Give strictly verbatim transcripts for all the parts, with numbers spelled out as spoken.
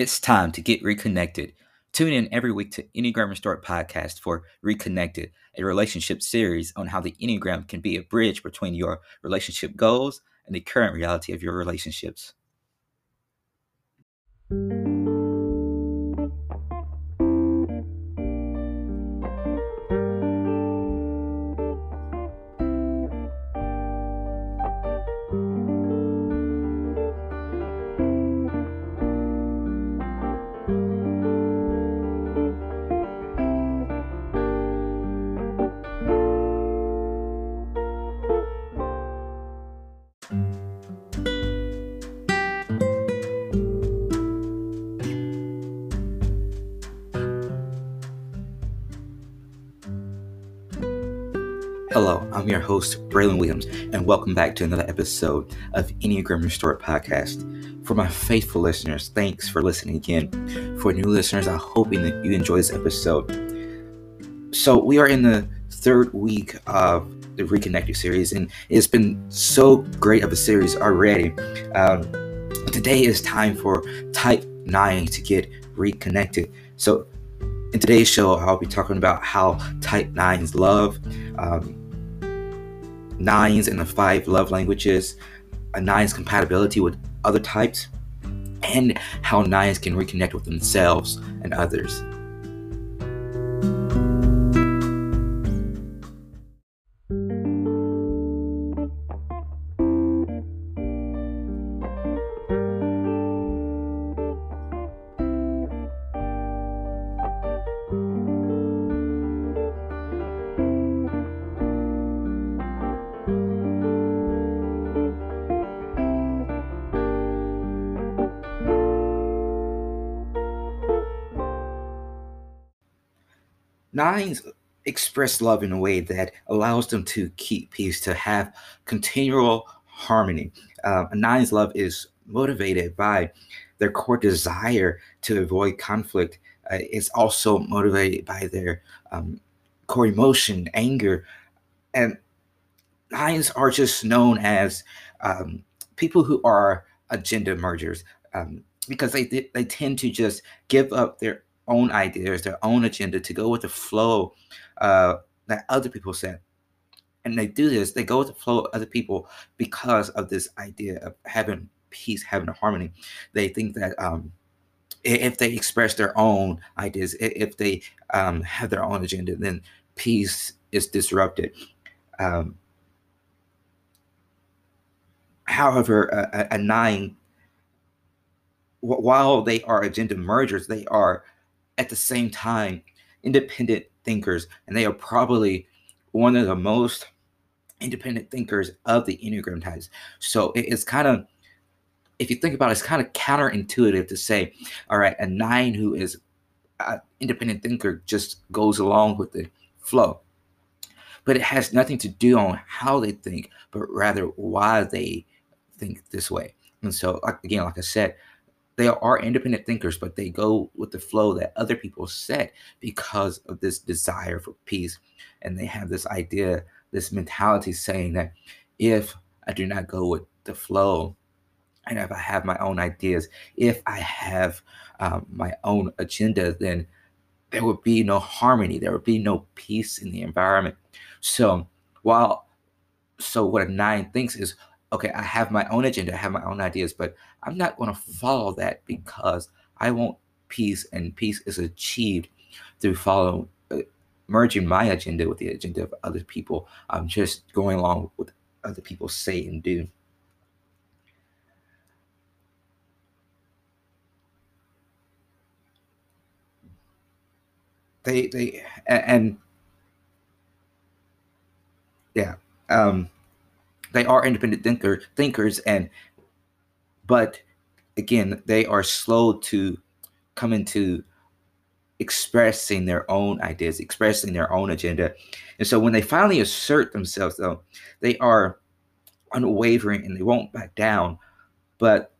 It's time to get reconnected. Tune in every week to Enneagram Restored Podcast for Reconnected, a relationship series on how the Enneagram can be a bridge between your relationship goals and the current reality of your relationships. Hello, I'm your host, Braylon Williams, and welcome back to another episode of Enneagram Restored Podcast. For my faithful listeners, thanks for listening again. For new listeners, I'm hoping that you enjoy this episode. So we are in the third week of the Reconnected series, and it's been so great of a series already. Um, today is time for Type nine to get reconnected. So in today's show, I'll be talking about how Type nines love, um, nines and the five love languages, a nine's compatibility with other types, and how nines can reconnect with themselves and others. Nines express love in a way that allows them to keep peace, to have continual harmony. Uh, a nine's love is motivated by their core desire to avoid conflict. Uh, it's also motivated by their um, core emotion, anger. And nines are just known as um, people who are agenda mergers um, because they they tend to just give up their own ideas, their own agenda, to go with the flow uh, that other people said. And they do this, they go with the flow of other people because of this idea of having peace, having harmony. They think that um, if they express their own ideas, if they um, have their own agenda, then peace is disrupted. Um, however, a, a nine, while they are agenda mergers, they are at the same time independent thinkers, and they are probably one of the most independent thinkers of the Enneagram types. So it's kind of, if you think about it, it's kind of counterintuitive to say, all right, a nine who is an independent thinker just goes along with the flow. But it has nothing to do on how they think, but rather why they think this way. And so, again, like I said, they are independent thinkers, but they go with the flow that other people set because of this desire for peace. And they have this idea, this mentality saying that if I do not go with the flow, and if I have my own ideas, if I have um, my own agenda, then there would be no harmony. There would be no peace in the environment. So while, so what a nine thinks is, okay, I have my own agenda, I have my own ideas, but I'm not going to follow that because I want peace, and peace is achieved through follow, uh, merging my agenda with the agenda of other people. I'm just going along with what other people say and do. They, they, and, and yeah, um, They are independent thinker, thinkers, and but again, they are slow to come into expressing their own ideas, expressing their own agenda. And so when they finally assert themselves, though, they are unwavering and they won't back down. But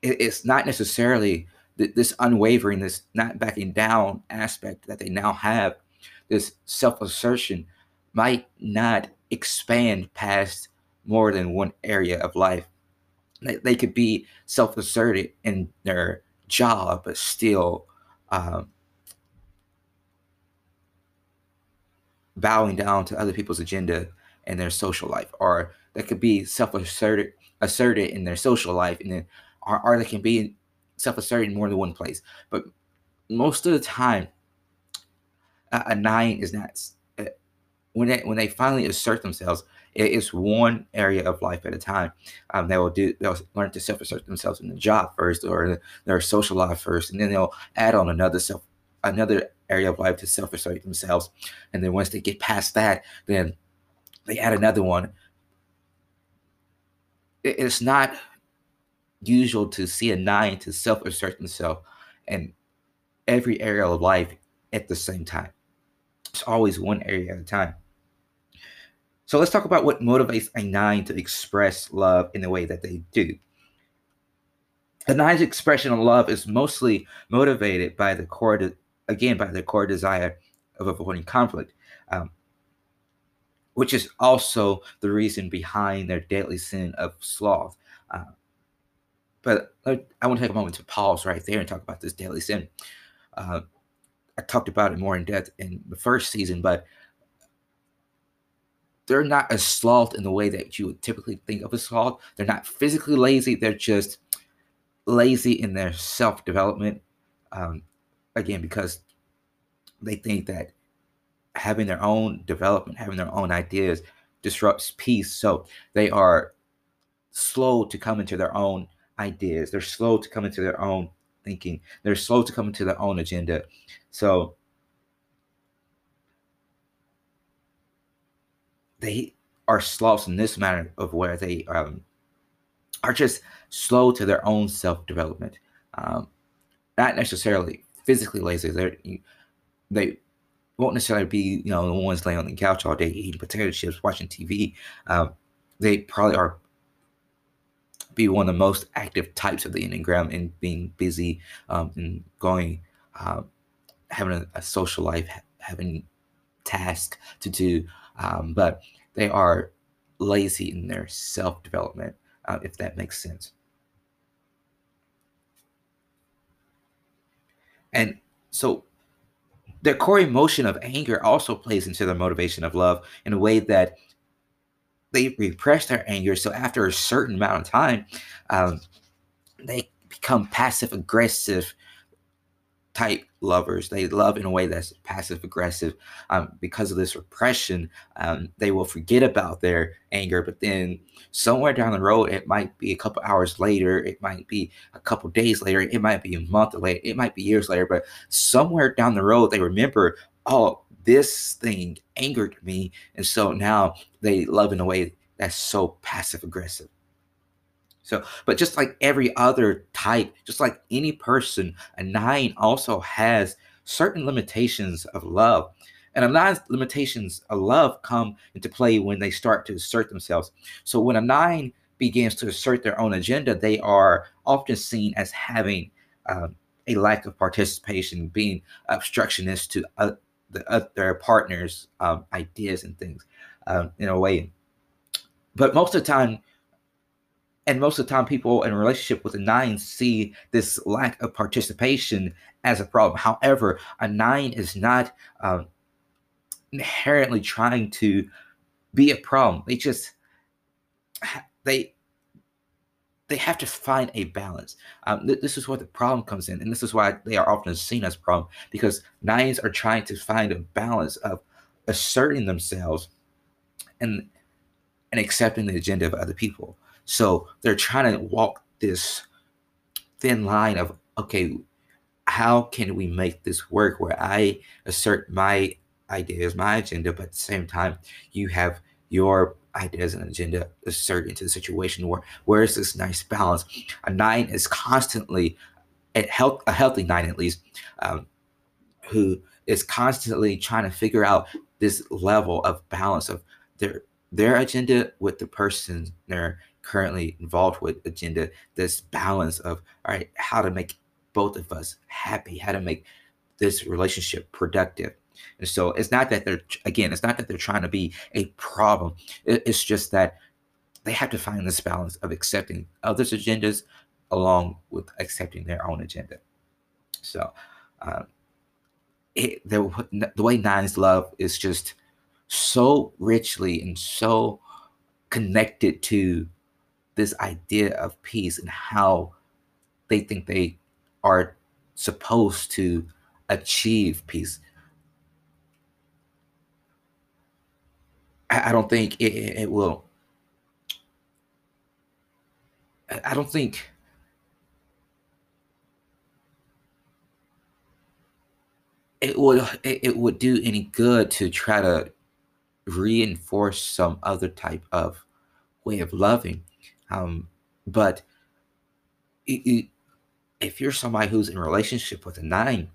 it, it's not necessarily th- this unwavering, this not backing down aspect that they now have, this self-assertion might not expand past more than one area of life. They could be self-asserted in their job, but still um, bowing down to other people's agenda in their social life, or that could be self-asserted asserted in their social life, and then or, or they can be self-asserted in more than one place. But most of the time, a, a nine is not uh, when they, when they finally assert themselves. It's one area of life at a time. Um, they will do. They'll learn to self-assert themselves in the job first, or their social life first, and then they'll add on another self, another area of life to self-assert themselves. And then once they get past that, then they add another one. It's not usual to see a nine to self-assert themselves in every area of life at the same time. It's always one area at a time. So let's talk about what motivates a nine to express love in the way that they do. The nine's expression of love is mostly motivated by the core, de- again, by the core desire of avoiding conflict, um, which is also the reason behind their deadly sin of sloth. Uh, but I want to take a moment to pause right there and talk about this deadly sin. Uh, I talked about it more in depth in the first season, but they're not a sloth in the way that you would typically think of a sloth. They're not physically lazy. They're just lazy in their self-development. Um, again, because they think that having their own development, having their own ideas disrupts peace. So they are slow to come into their own ideas. They're slow to come into their own thinking. They're slow to come into their own agenda. So they are sloths in this manner of where they um, are just slow to their own self-development. Um, not necessarily physically lazy. They're, they won't necessarily be, you know, the ones laying on the couch all day eating potato chips, watching T V. Um, they probably are be one of the most active types of the Enneagram in being busy um, and going, uh, having a, a social life, having tasks to do. Um, but they are lazy in their self-development, uh, if that makes sense. And so their core emotion of anger also plays into their motivation of love in a way that they repress their anger. So after a certain amount of time, um, they become passive-aggressive type lovers. They love in a way that's passive aggressive. Um, because of this repression, um, they will forget about their anger, but then somewhere down the road, it might be a couple hours later, it might be a couple days later, it might be a month later, it might be years later, but somewhere down the road, they remember, oh, this thing angered me. And so now they love in a way that's so passive aggressive. So, but just like every other type, just like any person, a nine also has certain limitations of love. And a nine's limitations of love come into play when they start to assert themselves. So when a nine begins to assert their own agenda, they are often seen as having um, a lack of participation, being obstructionist to uh, the, uh, their partner's um, ideas and things um, in a way. But most of the time, And most of the time, people in a relationship with a nine see this lack of participation as a problem. However, a nine is not um, inherently trying to be a problem. They just they they have to find a balance. Um, th- this is where the problem comes in, and this is why they are often seen as a problem, because nines are trying to find a balance of asserting themselves and and accepting the agenda of other people. So they're trying to walk this thin line of, okay, how can we make this work where I assert my ideas, my agenda, but at the same time, you have your ideas and agenda asserted into the situation where, where is this nice balance? A nine is constantly, a, health, a healthy nine at least, um, who is constantly trying to figure out this level of balance of their their agenda with the person they're currently involved with agenda, this balance of, all right, how to make both of us happy, how to make this relationship productive. And so it's not that they're, again, it's not that they're trying to be a problem. It's just that they have to find this balance of accepting others' agendas, along with accepting their own agenda. So um, it, the, the way nines love is just so richly and so connected to this idea of peace and how they think they are supposed to achieve peace. I, I don't think it, it, it will. I, I don't think. It would it would do any good to try to reinforce some other type of way of loving, um, but it, it, if you're somebody who's in a relationship with a nine,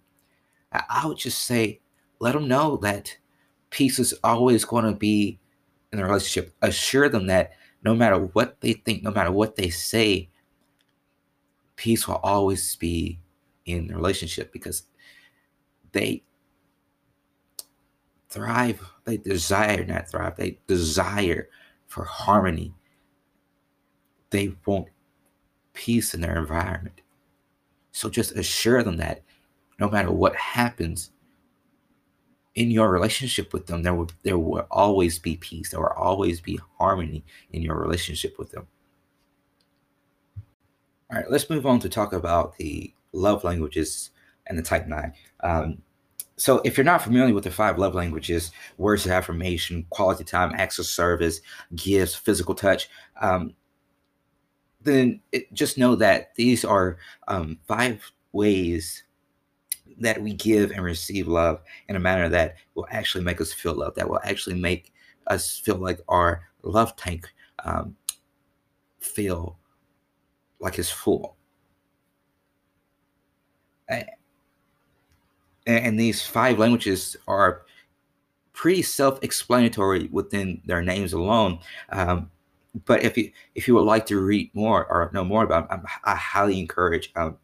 I, I would just say let them know that peace is always going to be in the relationship. Assure them that no matter what they think, no matter what they say, peace will always be in the relationship because they thrive, they desire, not thrive, they desire for harmony. They want peace in their environment. So just assure them that no matter what happens in your relationship with them, there will, there will always be peace. There will always be harmony in your relationship with them. All right, let's move on to talk about the love languages and the type nine. Um, so if you're not familiar with the five love languages, words of affirmation, quality time, acts of service, gifts, physical touch, um, then it, just know that these are um, five ways that we give and receive love in a manner that will actually make us feel loved, that will actually make us feel like our love tank um, feel like it's full. I, And these five languages are pretty self-explanatory within their names alone. Um, but if you if you would like to read more or know more about them, I highly encourage um,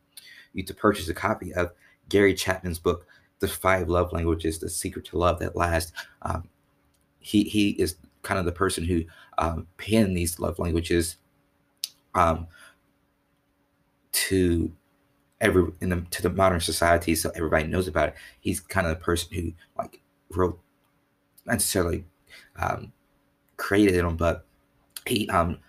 you to purchase a copy of Gary Chapman's book, The Five Love Languages: The Secret to Love That Lasts. Um, he he is kind of the person who um, penned these love languages um, to. Every in the to the modern society, so everybody knows about it. He's kind of the person who like wrote, not necessarily um, created them, but he um,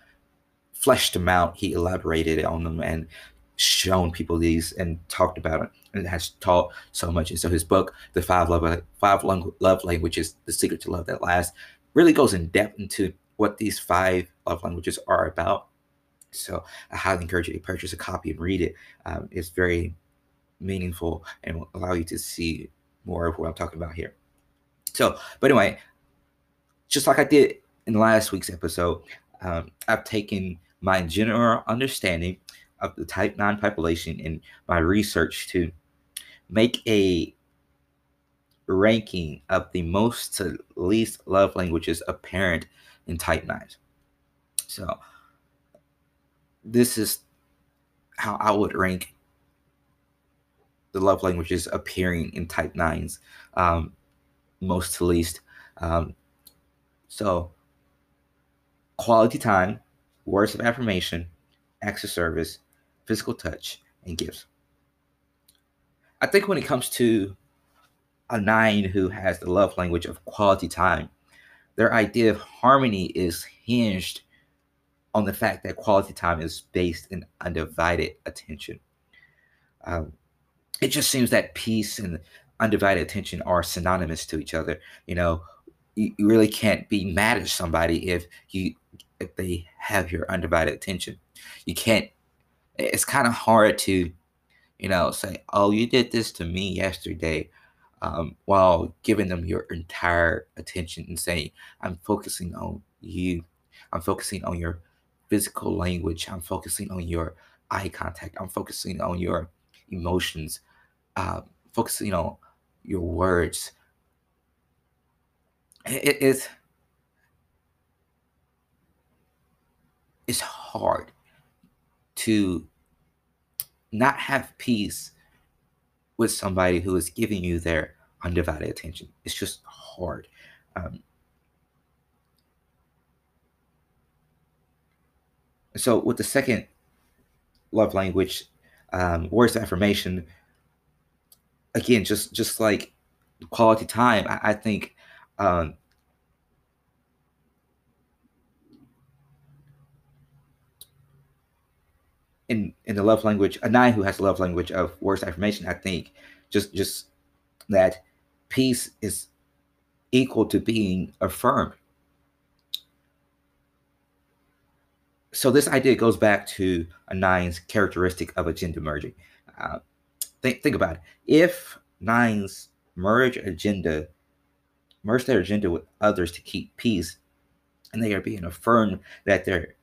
fleshed them out. He elaborated on them and shown people these and talked about it, and has taught so much. And so his book, The Five Love Five Love Languages: The Secret to Love That Lasts, really goes in depth into what these five love languages are about. So I highly encourage you to purchase a copy and read it. Um, it's very meaningful and will allow you to see more of what I'm talking about here. So, but anyway, just like I did in last week's episode, um, I've taken my general understanding of the type nine population in my research to make a ranking of the most to least love languages apparent in type nines. So this is how I would rank the love languages appearing in type nines, um, most to least. Um, so quality time, words of affirmation, acts of service, physical touch, and gifts. I think when it comes to a nine who has the love language of quality time, their idea of harmony is hinged on the fact that quality time is based in undivided attention. Um, it just seems that peace and undivided attention are synonymous to each other. You know, you, you really can't be mad at somebody if you if they have your undivided attention. You can't. It's kind of hard to, you know, say, "Oh, you did this to me yesterday," um, while giving them your entire attention and saying, "I'm focusing on you. I'm focusing on your physical language. I'm focusing on your eye contact. I'm focusing on your emotions, uh, focusing on your words." It, it's, it's hard to not have peace with somebody who is giving you their undivided attention. It's just hard. Um, So with the second love language, um, words of affirmation, again, just just like quality time, I, I think um, in in the love language, Anahu has a love language of words of affirmation. I think just just that peace is equal to being affirmed. So this idea goes back to a nine's characteristic of a gender merging. Uh, think think about it. If nines merge agenda, merge their agenda with others to keep peace, and they are being affirmed that they're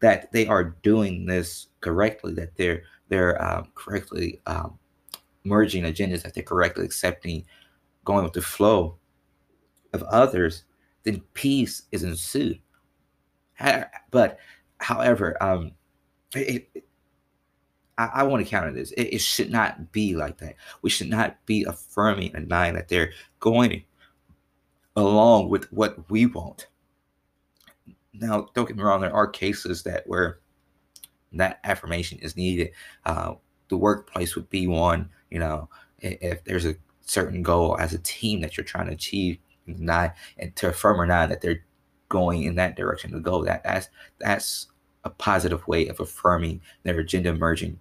that they are doing this correctly, that they're they're um, correctly um, merging agendas, that they're correctly accepting, going with the flow of others, then peace is ensued. But, however, um, it, it, I, I want to counter this. It, it should not be like that. We should not be affirming a nine that they're going along with what we want. Now, don't get me wrong. There are cases that where that affirmation is needed. Uh, the workplace would be one. You know, if, if there's a certain goal as a team that you're trying to achieve, nine, and to affirm a nine that they're going in that direction to go, that that's that's a positive way of affirming their agenda merging.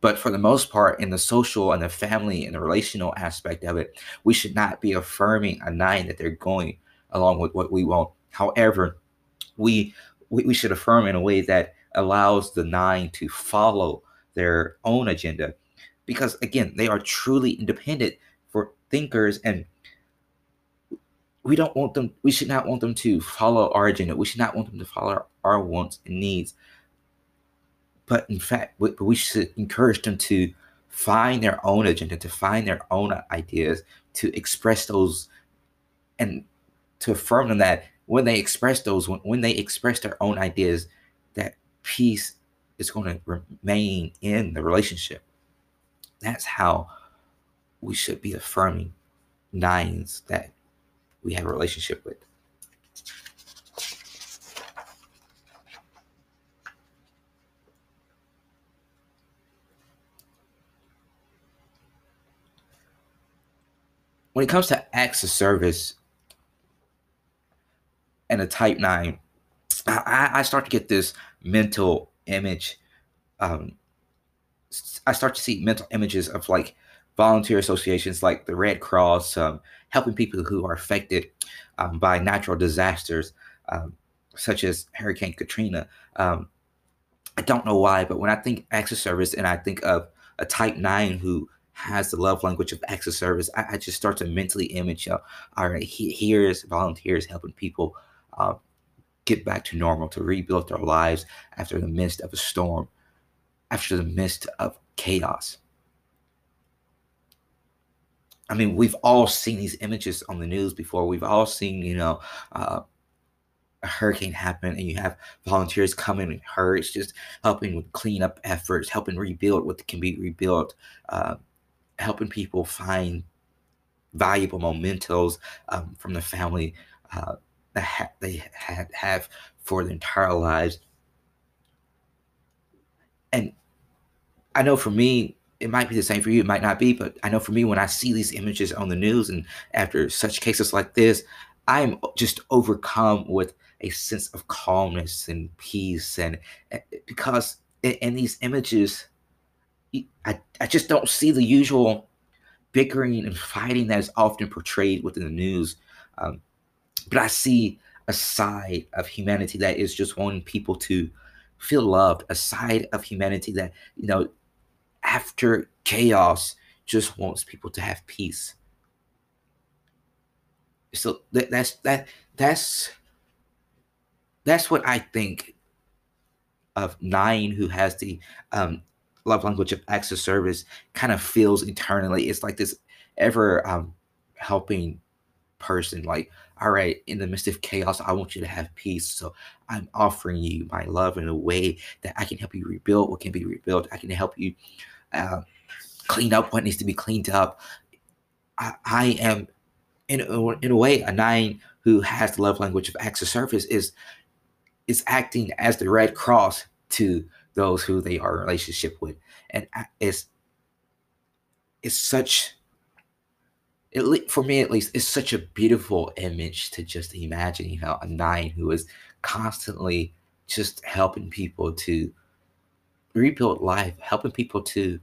But for the most part, in the social and the family and the relational aspect of it, we should not be affirming a nine that they're going along with what we want. However, we we, we should affirm in a way that allows the nine to follow their own agenda, because again, they are truly independent for thinkers, and we don't want them, we should not want them to follow our agenda. We should not want them to follow our, our wants and needs. But in fact, we, we should encourage them to find their own agenda, to find their own ideas, to express those, and to affirm them that when they express those, when, when they express their own ideas, that peace is going to remain in the relationship. That's how we should be affirming nines that we have a relationship with. When it comes to acts of service and a type nine, I, I start to get this mental image. Um, I start to see mental images of like volunteer associations like the Red Cross, um, helping people who are affected um, by natural disasters, um, such as Hurricane Katrina. Um, I don't know why, but when I think acts of service and I think of a type nine who has the love language of acts of service, I, I just start to mentally image, uh, all right, he, here's volunteers helping people uh, get back to normal, to rebuild their lives after the midst of a storm, after the midst of chaos. I mean, we've all seen these images on the news before. We've all seen, you know, uh, a hurricane happen and you have volunteers coming in herds, just helping with cleanup efforts, helping rebuild what can be rebuilt, uh, helping people find valuable mementos um, from the family uh, that ha- they had have for their entire lives. And I know for me, it might be the same for you. It might not be, but I know for me, when I see these images on the news and after such cases like this, I am just overcome with a sense of calmness and peace. And because in, in these images, I, I just don't see the usual bickering and fighting that is often portrayed within the news. Um, but I see a side of humanity that is just wanting people to feel loved, a side of humanity that, you know, after chaos, just wants people to have peace. So that, that's that that's that's what I think of nine who has the um, love language of acts of service kind of feels internally. It's like this ever um, helping person. Like, all right, in the midst of chaos, I want you to have peace. So I'm offering you my love in a way that I can help you rebuild what can be rebuilt. I can help you uh, clean up what needs to be cleaned up. I, I am, in a, in a way, a nine who has the love language of acts of service is, is acting as the Red Cross to those who they are in relationship with. And it's, it's such, it, for me at least, it's such a beautiful image to just imagine, you know, a nine who is constantly just helping people to rebuild life, helping people to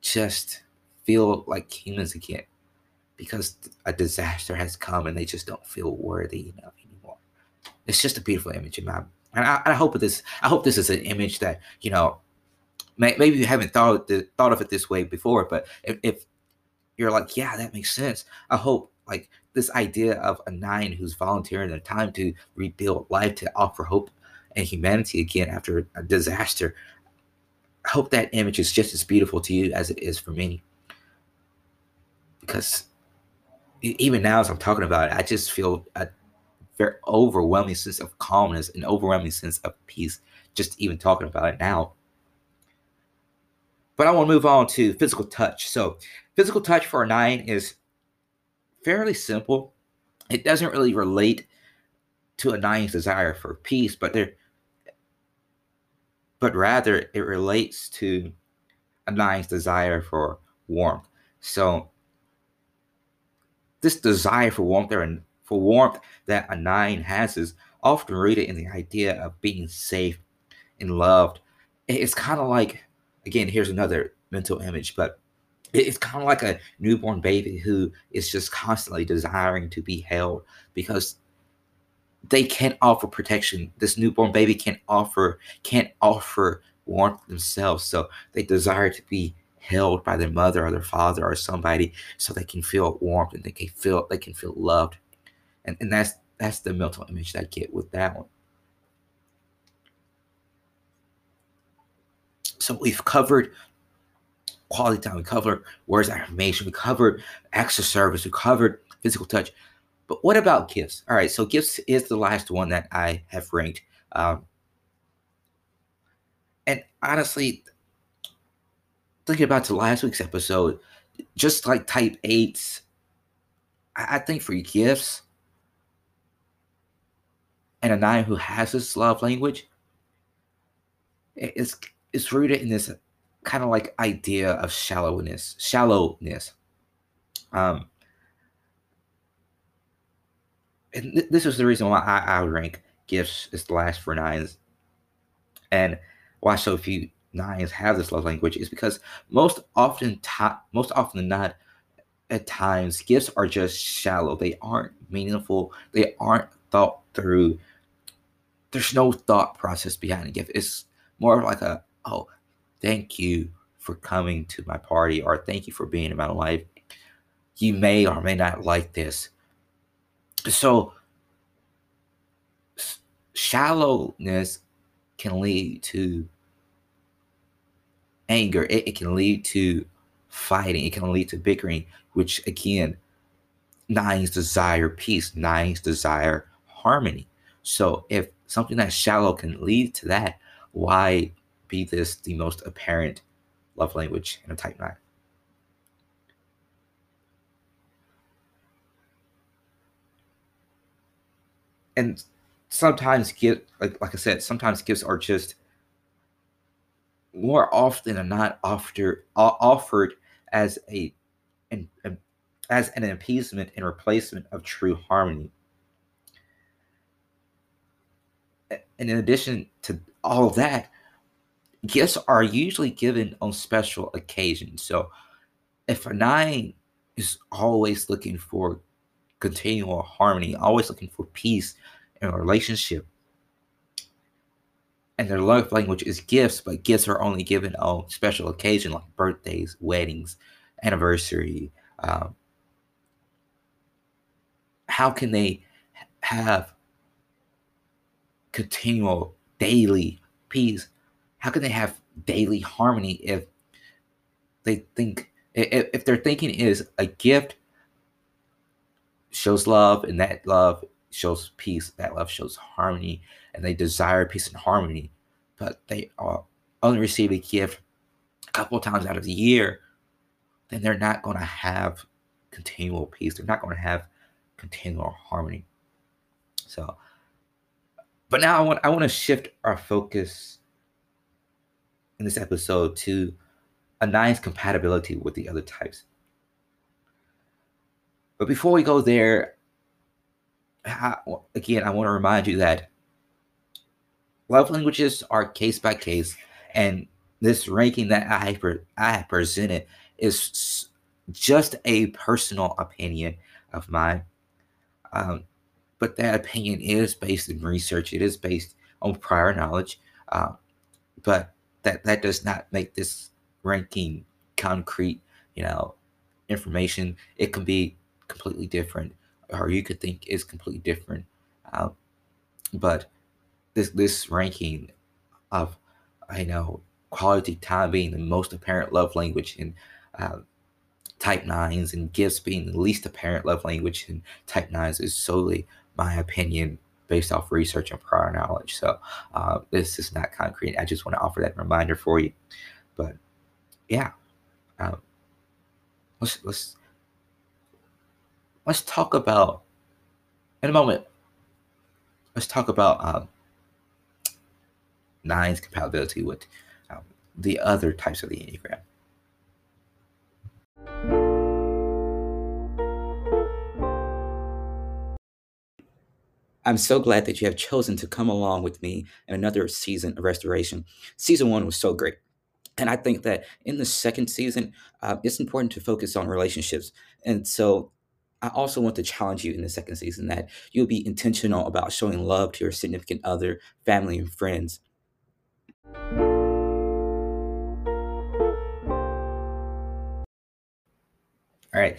just feel like humans again, because a disaster has come and they just don't feel worthy enough anymore. It's just a beautiful image in my, and I, I hope this. I hope this is an image that, you know, may, maybe you haven't thought the, thought of it this way before, but if, if you're like, yeah, that makes sense. I hope like this idea of a nine who's volunteering their time to rebuild life, to offer hope and humanity again after a disaster. I hope that image is just as beautiful to you as it is for me. Because even now as I'm talking about it, I just feel a very overwhelming sense of calmness, an overwhelming sense of peace, just even talking about it now. But I want to move on to physical touch. So physical touch for a nine is fairly simple. It doesn't really relate to a nine's desire for peace, but there but rather it relates to a nine's desire for warmth. So this desire for warmth or for warmth that a nine has is often rooted in the idea of being safe and loved. It's kind of like, again, here's another mental image, but it's kind of like a newborn baby who is just constantly desiring to be held because they can't offer protection. This newborn baby can't offer can't offer warmth themselves. So they desire to be held by their mother or their father or somebody so they can feel warmth and they can feel they can feel loved. And and that's that's the mental image that I get with that one. So we've covered quality time, we covered words of affirmation, we covered acts of service, we covered physical touch. But what about gifts? All right, so gifts is the last one that I have ranked. Um, and honestly, thinking about to last week's episode, just like type eights, I, I think for gifts and a nine who has this love language, it, it's, it's rooted in this kind of like idea of shallowness, shallowness. Um. And this is the reason why I, I rank gifts as the last for nines, and why so few nines have this love language is because most often, to- most often than not, at times gifts are just shallow. They aren't meaningful. They aren't thought through. There's no thought process behind a gift. It's more like a, oh, thank you for coming to my party, or thank you for being in my life. You may or may not like this. So shallowness can lead to anger. It, it can lead to fighting. It can lead to bickering, which again, nines desire peace. Nines desire harmony. So if something that's shallow can lead to that, why be this the most apparent love language in a type nine? And sometimes, gift, like, like I said, sometimes gifts are just more often than not offer, offered as a, an, a as an appeasement and replacement of true harmony. And in addition to all of that, gifts are usually given on special occasions. So if a nine is always looking for continual harmony, always looking for peace in a relationship, and their love language is gifts, but gifts are only given on special occasion like birthdays, weddings, anniversary. Um, how can they have continual daily peace? How can they have daily harmony if they think if, if their thinking is a gift shows love, and that love shows peace, that love shows harmony, and they desire peace and harmony, but they are only receive a gift a couple of times out of the year, then they're not going to have continual peace. They're not going to have continual harmony. So, but now I want I want to shift our focus in this episode to a nice compatibility with the other types. But before we go there, I, again, I want to remind you that love languages are case by case, and this ranking that I I presented is just a personal opinion of mine. Um, but that opinion is based in research. It is based on prior knowledge. Uh, but that, that does not make this ranking concrete, you know, information. It can be completely different, or you could think it's completely different. Uh, but this this ranking of, you know, quality time being the most apparent love language in uh, type nines and gifts being the least apparent love language in type nines is solely my opinion based off research and prior knowledge. So uh, this is not concrete. I just want to offer that reminder for you. But yeah, um, let's let's let's talk about in a moment. Let's talk about um, nines compatibility with um, the other types of the Enneagram. I'm so glad that you have chosen to come along with me in another season of Restoration. Season one was so great. And I think that in the second season, uh, it's important to focus on relationships. And so I also want to challenge you in the second season that you'll be intentional about showing love to your significant other, family, and friends. All right.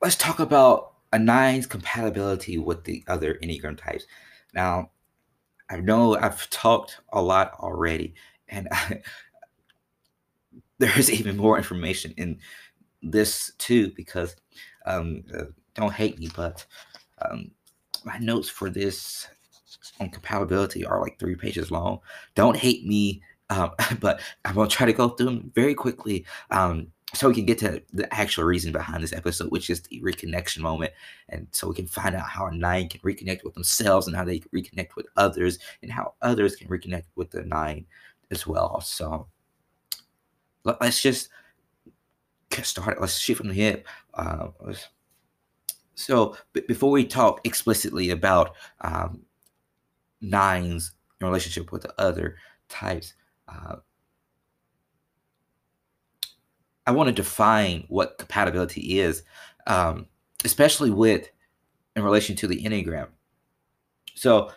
Let's talk about a nine's compatibility with the other Enneagram types. Now, I know I've talked a lot already, and I, there's even more information in this too, because um, uh, don't hate me, but um, my notes for this on compatibility are like three pages long. Don't hate me, um, but I'm going to try to go through them very quickly. Um, So we can get to the actual reason behind this episode, which is the reconnection moment. And so we can find out how a nine can reconnect with themselves and how they can reconnect with others and how others can reconnect with the nine as well. So let's just get started. Let's shoot from the hip. Uh, so b- before we talk explicitly about um, nines in relationship with the other types, uh, I want to define what compatibility is, um, especially with in relation to the Enneagram. So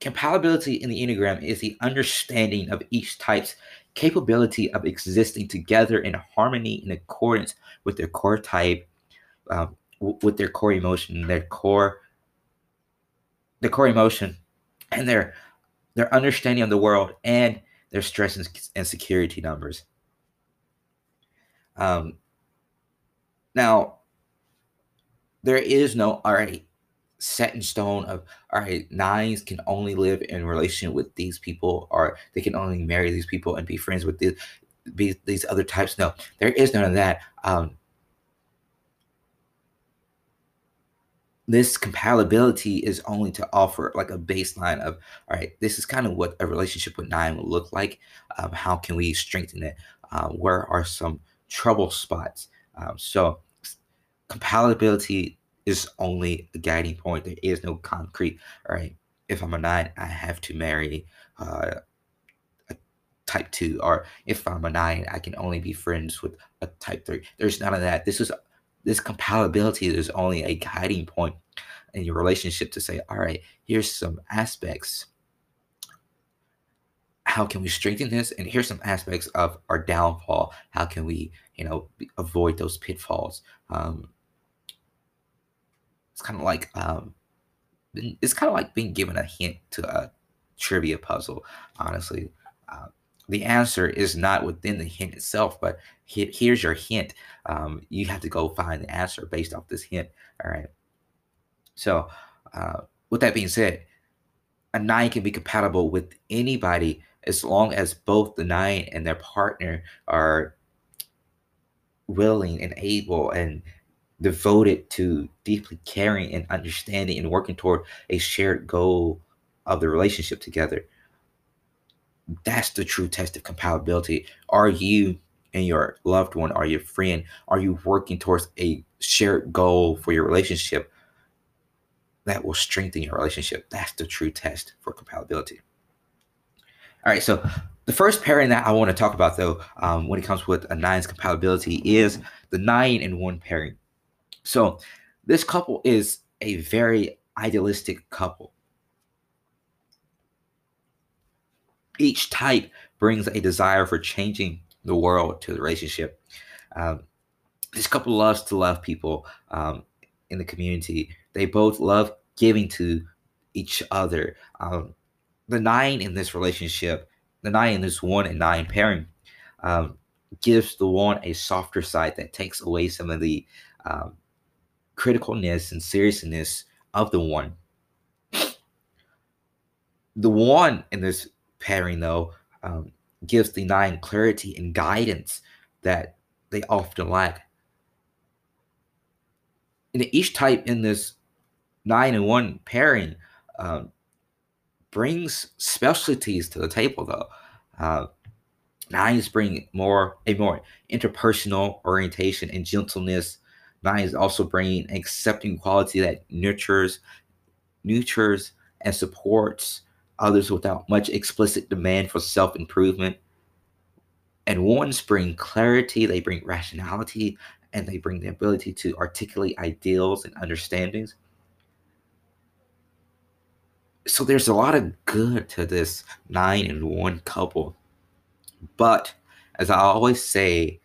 compatibility in the Enneagram is the understanding of each type's capability of existing together in harmony in accordance with their core type, um, w- with their core emotion, their core, their core emotion, and their their understanding of the world and their stress and, and security numbers. Um, now, there is no, all right, set in stone of, all right, nines can only live in relation with these people, or they can only marry these people and be friends with these, be, these other types. No, there is none of that. Um, this compatibility is only to offer like a baseline of, all right, this is kind of what a relationship with nine will look like. Um, how can we strengthen it? Uh, where are some trouble spots? Um, so compatibility is only a guiding point. There is no concrete, all right, if I'm a nine, I have to marry uh, a type two, or if I'm a nine, I can only be friends with a type three. There's none of that. This is this compatibility is only a guiding point in your relationship to say, all right, here's some aspects. How can we strengthen this? And here's some aspects of our downfall. How can we, you know, avoid those pitfalls? Um, it's kind of like um, it's kind of like being given a hint to a trivia puzzle. Honestly, uh, the answer is not within the hint itself, but he- here's your hint. Um, you have to go find the answer based off this hint. All right. So, uh, with that being said, a nine can be compatible with anybody, as long as both the nine and their partner are willing and able and devoted to deeply caring and understanding and working toward a shared goal of the relationship together. That's the true test of compatibility. Are you and your loved one, are you a friend, are you working towards a shared goal for your relationship that will strengthen your relationship? That's the true test for compatibility. All right, so the first pairing that I want to talk about, though, um, when it comes with a nine's compatibility is the nine and one pairing. So this couple is a very idealistic couple. Each type brings a desire for changing the world to the relationship. Um, this couple loves to love people um, in the community. They both love giving to each other. Um, the nine in this relationship, the nine in this one and nine pairing, um, gives the one a softer side that takes away some of the um, criticalness and seriousness of the one. The one in this pairing, though, um, gives the nine clarity and guidance that they often lack. And each type in this nine and one pairing um, brings specialties to the table, though. Uh, nines bring more a more interpersonal orientation and gentleness. Nines also bring an accepting quality that nurtures, nurtures and supports others without much explicit demand for self-improvement. And ones bring clarity, they bring rationality, and they bring the ability to articulate ideals and understandings. So there's a lot of good to this nine and one couple. But as I always say,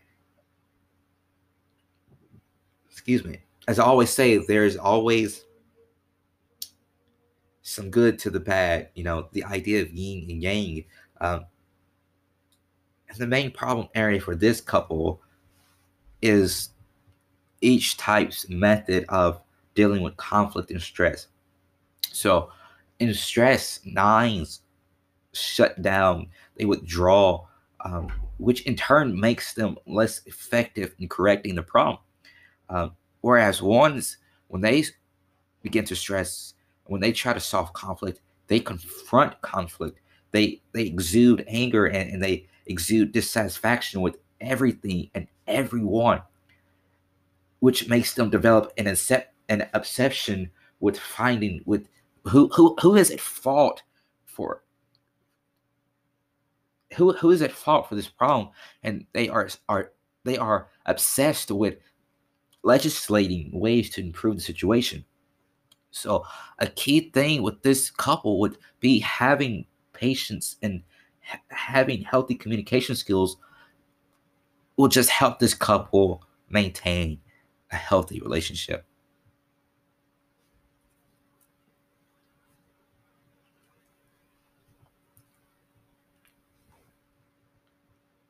excuse me, as I always say, there's always some good to the bad, you know, the idea of yin and yang. Um, and the main problem area for this couple is each type's method of dealing with conflict and stress. So in stress, nines shut down, they withdraw, um, which in turn makes them less effective in correcting the problem. Um, whereas ones, when they begin to stress, when they try to solve conflict, they confront conflict. They they exude anger and, and they exude dissatisfaction with everything and everyone, which makes them develop an accept, an obsession with finding with who who who is at fault for who who is at fault for this problem, and they are are they are obsessed with legislating ways to improve the situation. So a key thing with this couple would be having patience and ha- having healthy communication skills will just help this couple maintain a healthy relationship.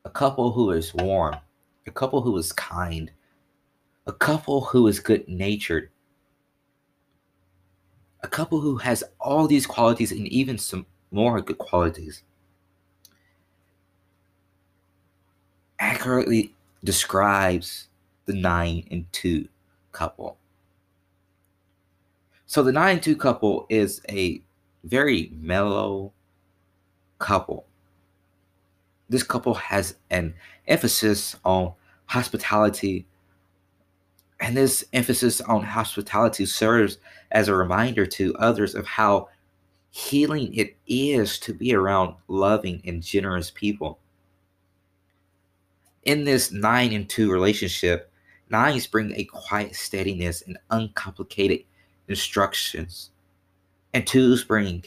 A couple who is warm, a couple who is kind, a couple who is good-natured, a couple who has all these qualities and even some more good qualities accurately describes the nine and two couple. So the nine and two couple is a very mellow couple. This couple has an emphasis on hospitality, and this emphasis on hospitality serves as a reminder to others of how healing it is to be around loving and generous people. In this nine and two relationship, nines bring a quiet steadiness and uncomplicated instructions, and twos bring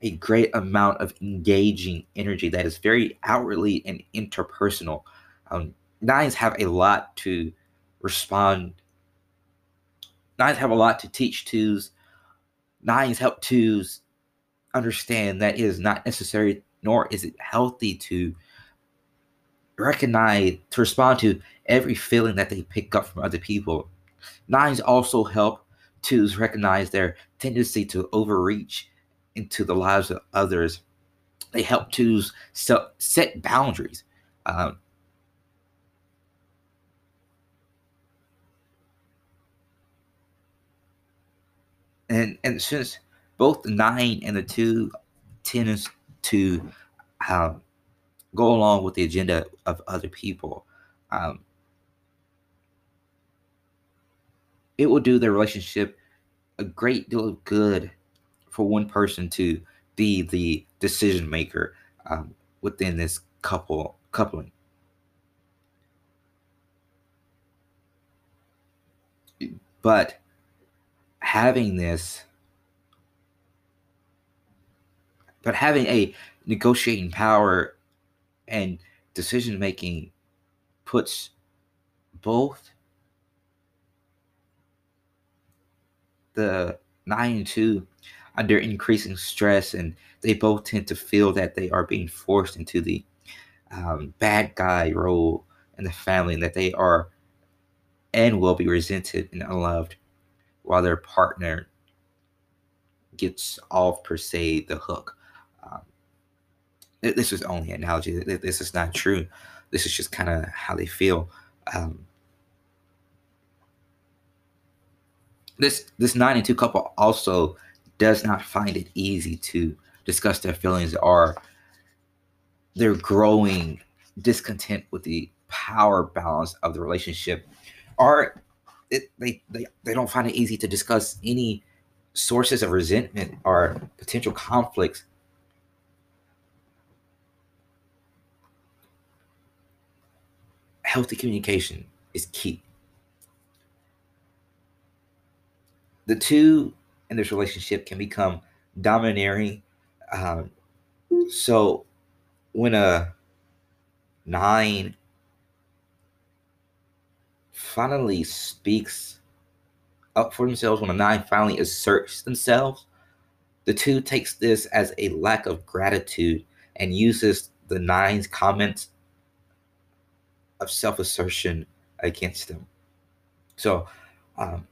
a great amount of engaging energy that is very outwardly and interpersonal. Um, nines have a lot to respond. Nines have a lot to teach twos. Nines help twos understand that it is not necessary, nor is it healthy to recognize, to respond to every feeling that they pick up from other people. Nines also help twos recognize their tendency to overreach into the lives of others. They help twos set boundaries. Um, And and since both the nine and the two tend to um, go along with the agenda of other people. Um, it will do their relationship a great deal of good for one person to be the decision maker um, within this couple coupling. But having this, but having a negotiating power and decision making puts both the nine and two under increasing stress, and they both tend to feel that they are being forced into the um, bad guy role in the family, and that they are and will be resented and unloved while their partner gets off, per se, the hook. Um, this is only an analogy. This is not true. This is just kind of how they feel. Um, this this nine and two couple also does not find it easy to discuss their feelings, or their growing discontent with the power balance of the relationship. Or it, they, they, they don't find it easy to discuss any sources of resentment or potential conflicts. Healthy communication is key. The two in this relationship can become domineering. Um, so when a nine finally speaks up for themselves, when a nine finally asserts themselves, the two takes this as a lack of gratitude and uses the nine's comments of self-assertion against them. So um,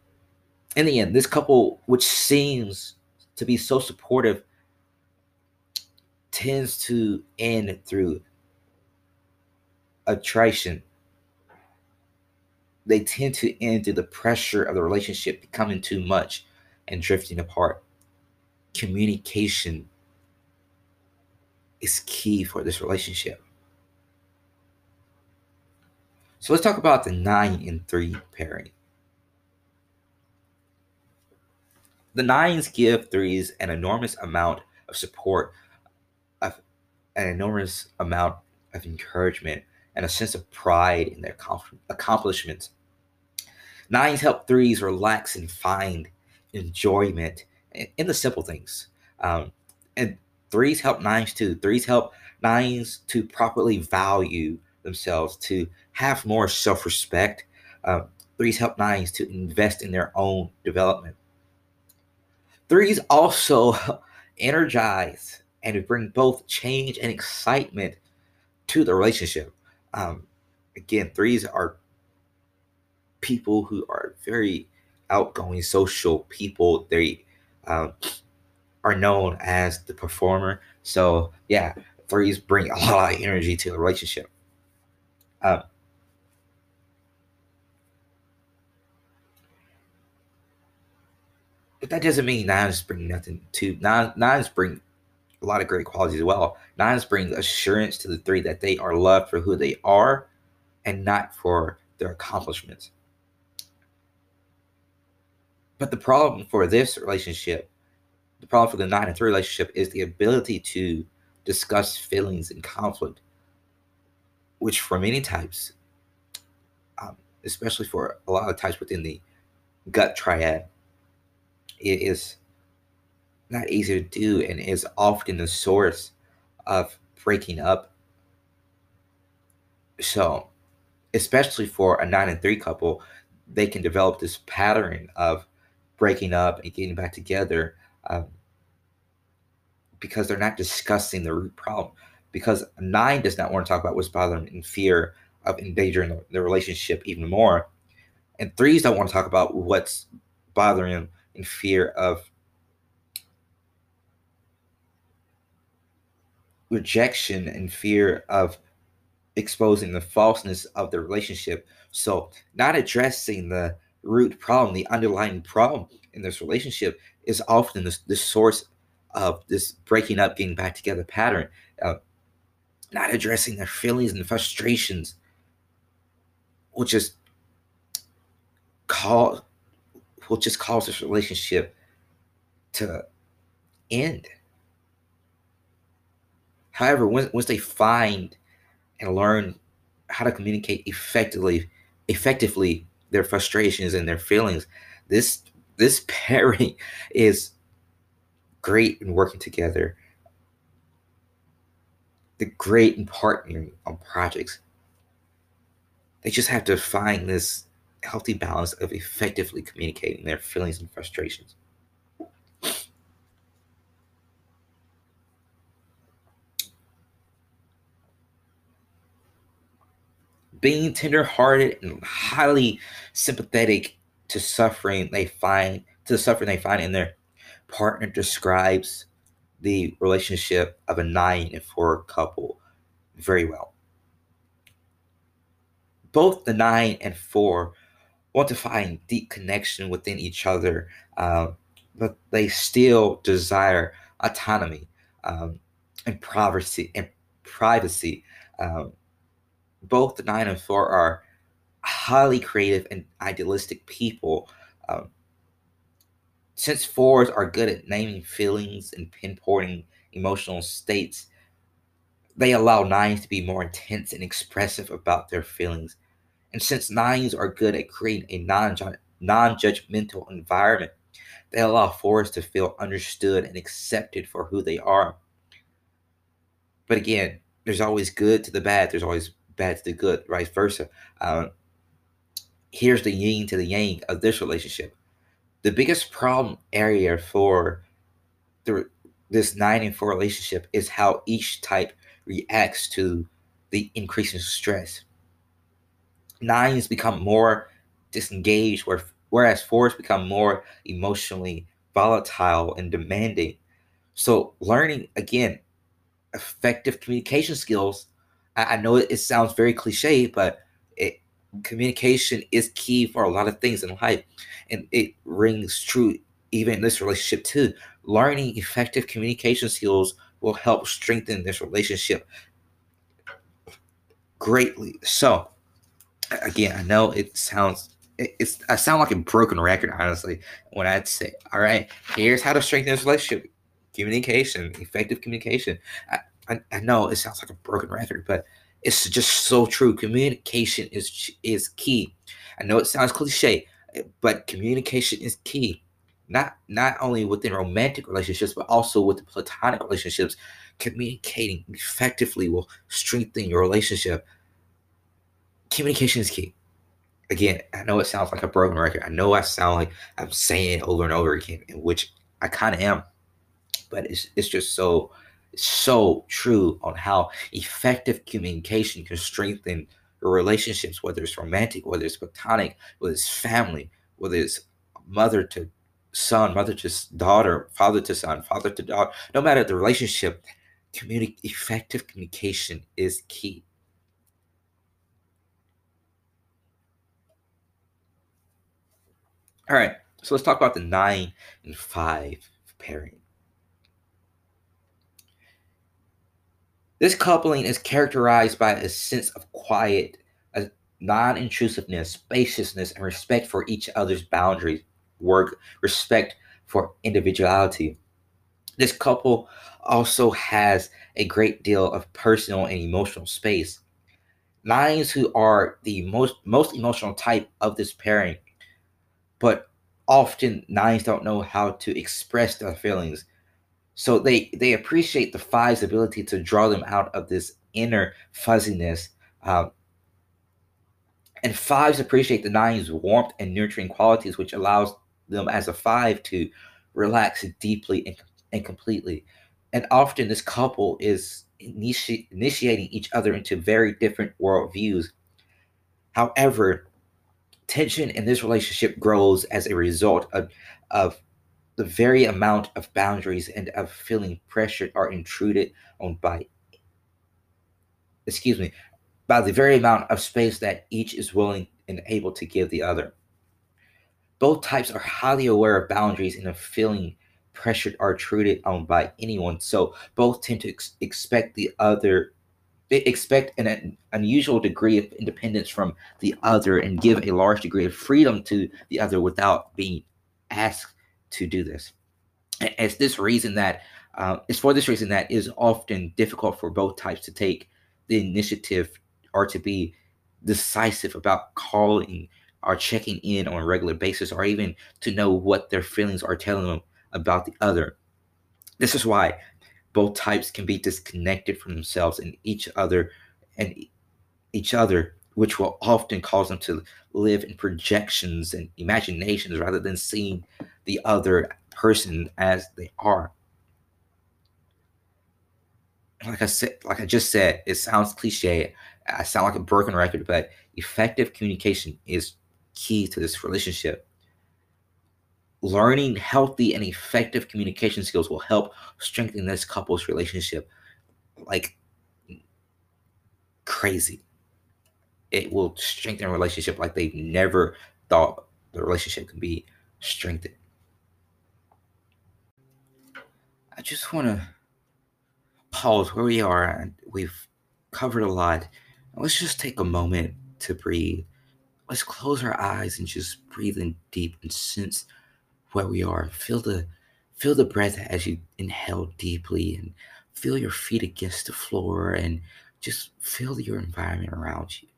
in the end, this couple, which seems to be so supportive, tends to end through attrition. They tend to end through the pressure of the relationship becoming too much and drifting apart. Communication is key for this relationship. So let's talk about the nine and three pairing. The nines give threes an enormous amount of support, of an enormous amount of encouragement, and a sense of pride in their accomplishments. Nines help threes relax and find enjoyment in the simple things. Um, and threes help nines too. Threes help nines to properly value themselves, to have more self-respect. Uh, threes help nines to invest in their own development. Threes also energize and bring both change and excitement to the relationship. Um, again, threes are people who are very outgoing, social people. They um, are known as the performer. So yeah, threes bring a lot of energy to the relationship. Um, but that doesn't mean nines bring nothing to nine, nines bring a lot of great qualities as well. Nines bring assurance to the three that they are loved for who they are and not for their accomplishments. But the problem for this relationship, the problem for the nine and three relationship, is the ability to discuss feelings and conflict, which for many types, um, especially for a lot of types within the gut triad, it is not easy to do and is often the source of breaking up. So, especially for a nine and three couple, they can develop this pattern of breaking up and getting back together um, because they're not discussing the root problem. Because a nine does not want to talk about what's bothering them in fear of endangering the, the relationship even more. And threes don't want to talk about what's bothering them in fear of rejection and fear of exposing the falseness of the relationship. So not addressing the root problem, the underlying problem in this relationship, is often the, the source of this breaking up, getting back together pattern. Uh, not addressing their feelings and frustrations, will just cause will just cause this relationship to end. However, once, once they find and learn how to communicate effectively, effectively their frustrations and their feelings, this this pairing is great in working together. They're great in partnering on projects. They just have to find this healthy balance of effectively communicating their feelings and frustrations. Being tender-hearted and highly sympathetic to suffering they find to the suffering they find in their partner describes the relationship of a nine and four couple very well. Both the nine and four want to find deep connection within each other, um, but they still desire autonomy um, and privacy. And privacy. Um, Both the nine and four are highly creative and idealistic people. Um, since fours are good at naming feelings and pinpointing emotional states, they allow nines to be more intense and expressive about their feelings. And since nines are good at creating a non-ju- non-judgmental environment, they allow fours to feel understood and accepted for who they are. But again, there's always good to the bad. There's always bad to the good, vice versa. Um, here's the yin to the yang of this relationship. The biggest problem area for the, this nine and four relationship is how each type reacts to the increasing stress. Nines become more disengaged, where, whereas fours become more emotionally volatile and demanding. So learning, again, effective communication skills, I know it sounds very cliche, but it, communication is key for a lot of things in life. And it rings true even in this relationship too. Learning effective communication skills will help strengthen this relationship greatly. So, again, I know it sounds, it, it's I sound like a broken record, honestly, when I'd say, all right, here's how to strengthen this relationship. Communication, effective communication. I, I, I know it sounds like a broken record, but it's just so true. Communication is is key. I know it sounds cliche, but communication is key. Not not only within romantic relationships, but also with the platonic relationships. Communicating effectively will strengthen your relationship. Communication is key. Again, I know it sounds like a broken record. I know I sound like I'm saying it over and over again, which I kind of am, but it's it's just so... so true on how effective communication can strengthen your relationships, whether it's romantic, whether it's platonic, whether it's family, whether it's mother to son, mother to daughter, father to son, father to daughter. No matter the relationship, communi- effective communication is key. All right, so let's talk about the nine and five pairing. This coupling is characterized by a sense of quiet, a non-intrusiveness, spaciousness, and respect for each other's boundaries, work, respect for individuality. This couple also has a great deal of personal and emotional space. Nines, who are the most, most emotional type of this pairing, but often nines don't know how to express their feelings. So they, they appreciate the five's ability to draw them out of this inner fuzziness. Um, and fives appreciate the nine's warmth and nurturing qualities, which allows them as a five to relax deeply and, and completely. And often this couple is initi- initiating each other into very different worldviews. However, tension in this relationship grows as a result of, of the very amount of boundaries and of feeling pressured are intruded on by, excuse me, by the very amount of space that each is willing and able to give the other. Both types are highly aware of boundaries and of feeling pressured are intruded on by anyone. So both tend to ex- expect the other expect an unusual degree of independence from the other and give a large degree of freedom to the other without being asked to do this. And it's this reason that uh, it's for this reason that it is often difficult for both types to take the initiative or to be decisive about calling or checking in on a regular basis, or even to know what their feelings are telling them about the other. This is why both types can be disconnected from themselves and each other, and each other, which will often cause them to live in projections and imaginations rather than seeing the other person as they are. Like I said, like I just said, it sounds cliche. I sound like a broken record, but effective communication is key to this relationship. Learning healthy and effective communication skills will help strengthen this couple's relationship like crazy. It will strengthen a relationship like they've never thought the relationship could be strengthened. I just want to pause where we are, and we've covered a lot. Let's just take a moment to breathe. Let's close our eyes and just breathe in deep and sense where we are. Feel the feel the breath as you inhale deeply, and feel your feet against the floor, and just feel your environment around you.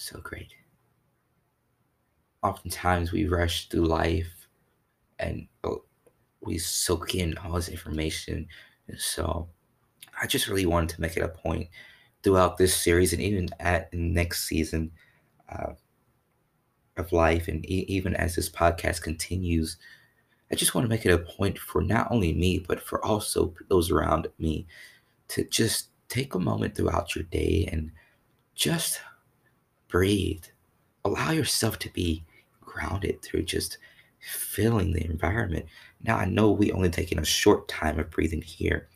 So great. Oftentimes we rush through life and we soak in all this information. So I just really wanted to make it a point throughout this series, and even at next season uh, of life, and e- even as this podcast continues, I just want to make it a point for not only me, but for also those around me, to just take a moment throughout your day and just breathe. Allow yourself to be grounded through just feeling the environment. Now, I know we only taking a short time of breathing here,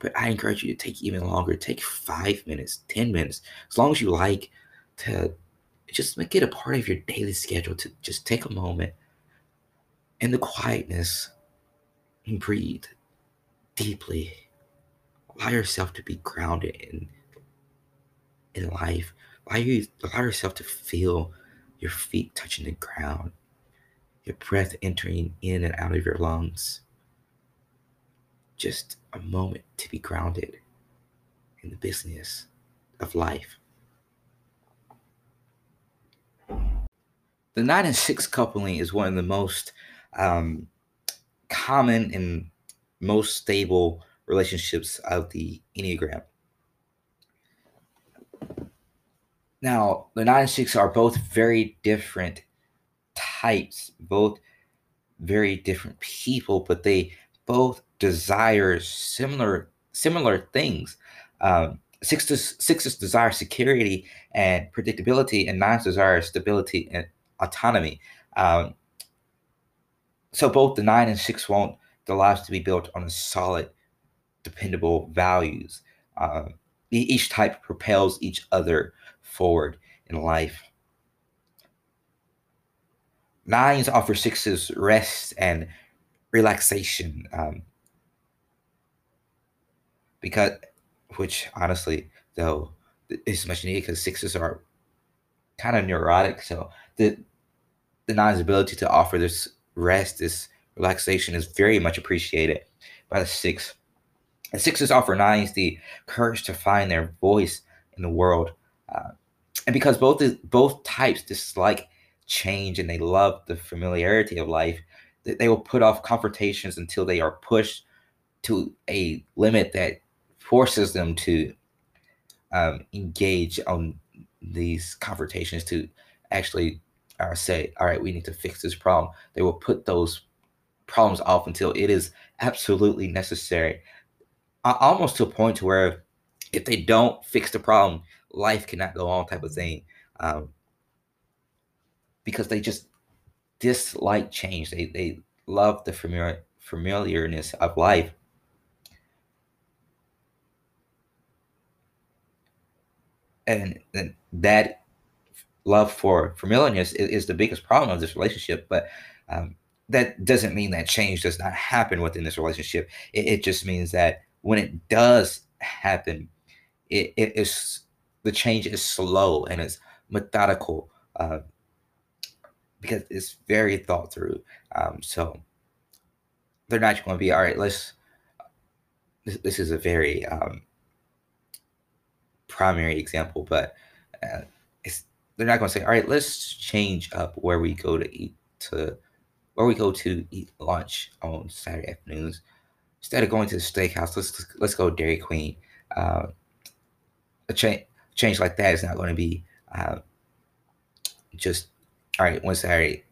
but I encourage you to take even longer. Take five minutes, ten minutes, as long as you like, to just make it a part of your daily schedule to just take a moment in the quietness and breathe deeply. Allow yourself to be grounded in, in life. Allow, you, allow yourself to feel your feet touching the ground, your breath entering in and out of your lungs. Just a moment to be grounded in the business of life. The nine and six coupling is one of the most um, common and most stable relationships of the Enneagram. Now, the nine and six are both very different types, both very different people, but they both desire similar similar things. Um, six to, sixes desire security and predictability, and nines desire stability and autonomy. Um, so both the nine and six want their lives to be built on solid, dependable values. Um, each type propels each other forward in life. Nines offer sixes rest and relaxation, um, because, which honestly though is much needed, because sixes are kind of neurotic. So the the nine's ability to offer this rest, this relaxation, is very much appreciated by the six. And sixes offer nines the courage to find their voice in the world. Uh, and because both both types dislike change and they love the familiarity of life, that they will put off confrontations until they are pushed to a limit that forces them to um, engage on these confrontations to actually uh, say, all right, we need to fix this problem. They will put those problems off until it is absolutely necessary, uh, almost to a point where if they don't fix the problem, life cannot go on, type of thing, um, because they just dislike change. They they love the familiar, familiarness of life. And, and that love for familiarness is, is the biggest problem of this relationship. But um, that doesn't mean that change does not happen within this relationship. It, it just means that when it does happen, it, it is the change is slow and it's methodical uh, because it's very thought through. Um, so they're not going to be all right. Let's. This, this is a very um, primary example, but uh, it's, they're not going to say, all right, let's change up where we go to eat to where we go to eat lunch on Saturday afternoons. Instead of going to the steakhouse, let's let's go Dairy Queen. Uh, a change change like that is not going to be uh, just all right. One Saturday,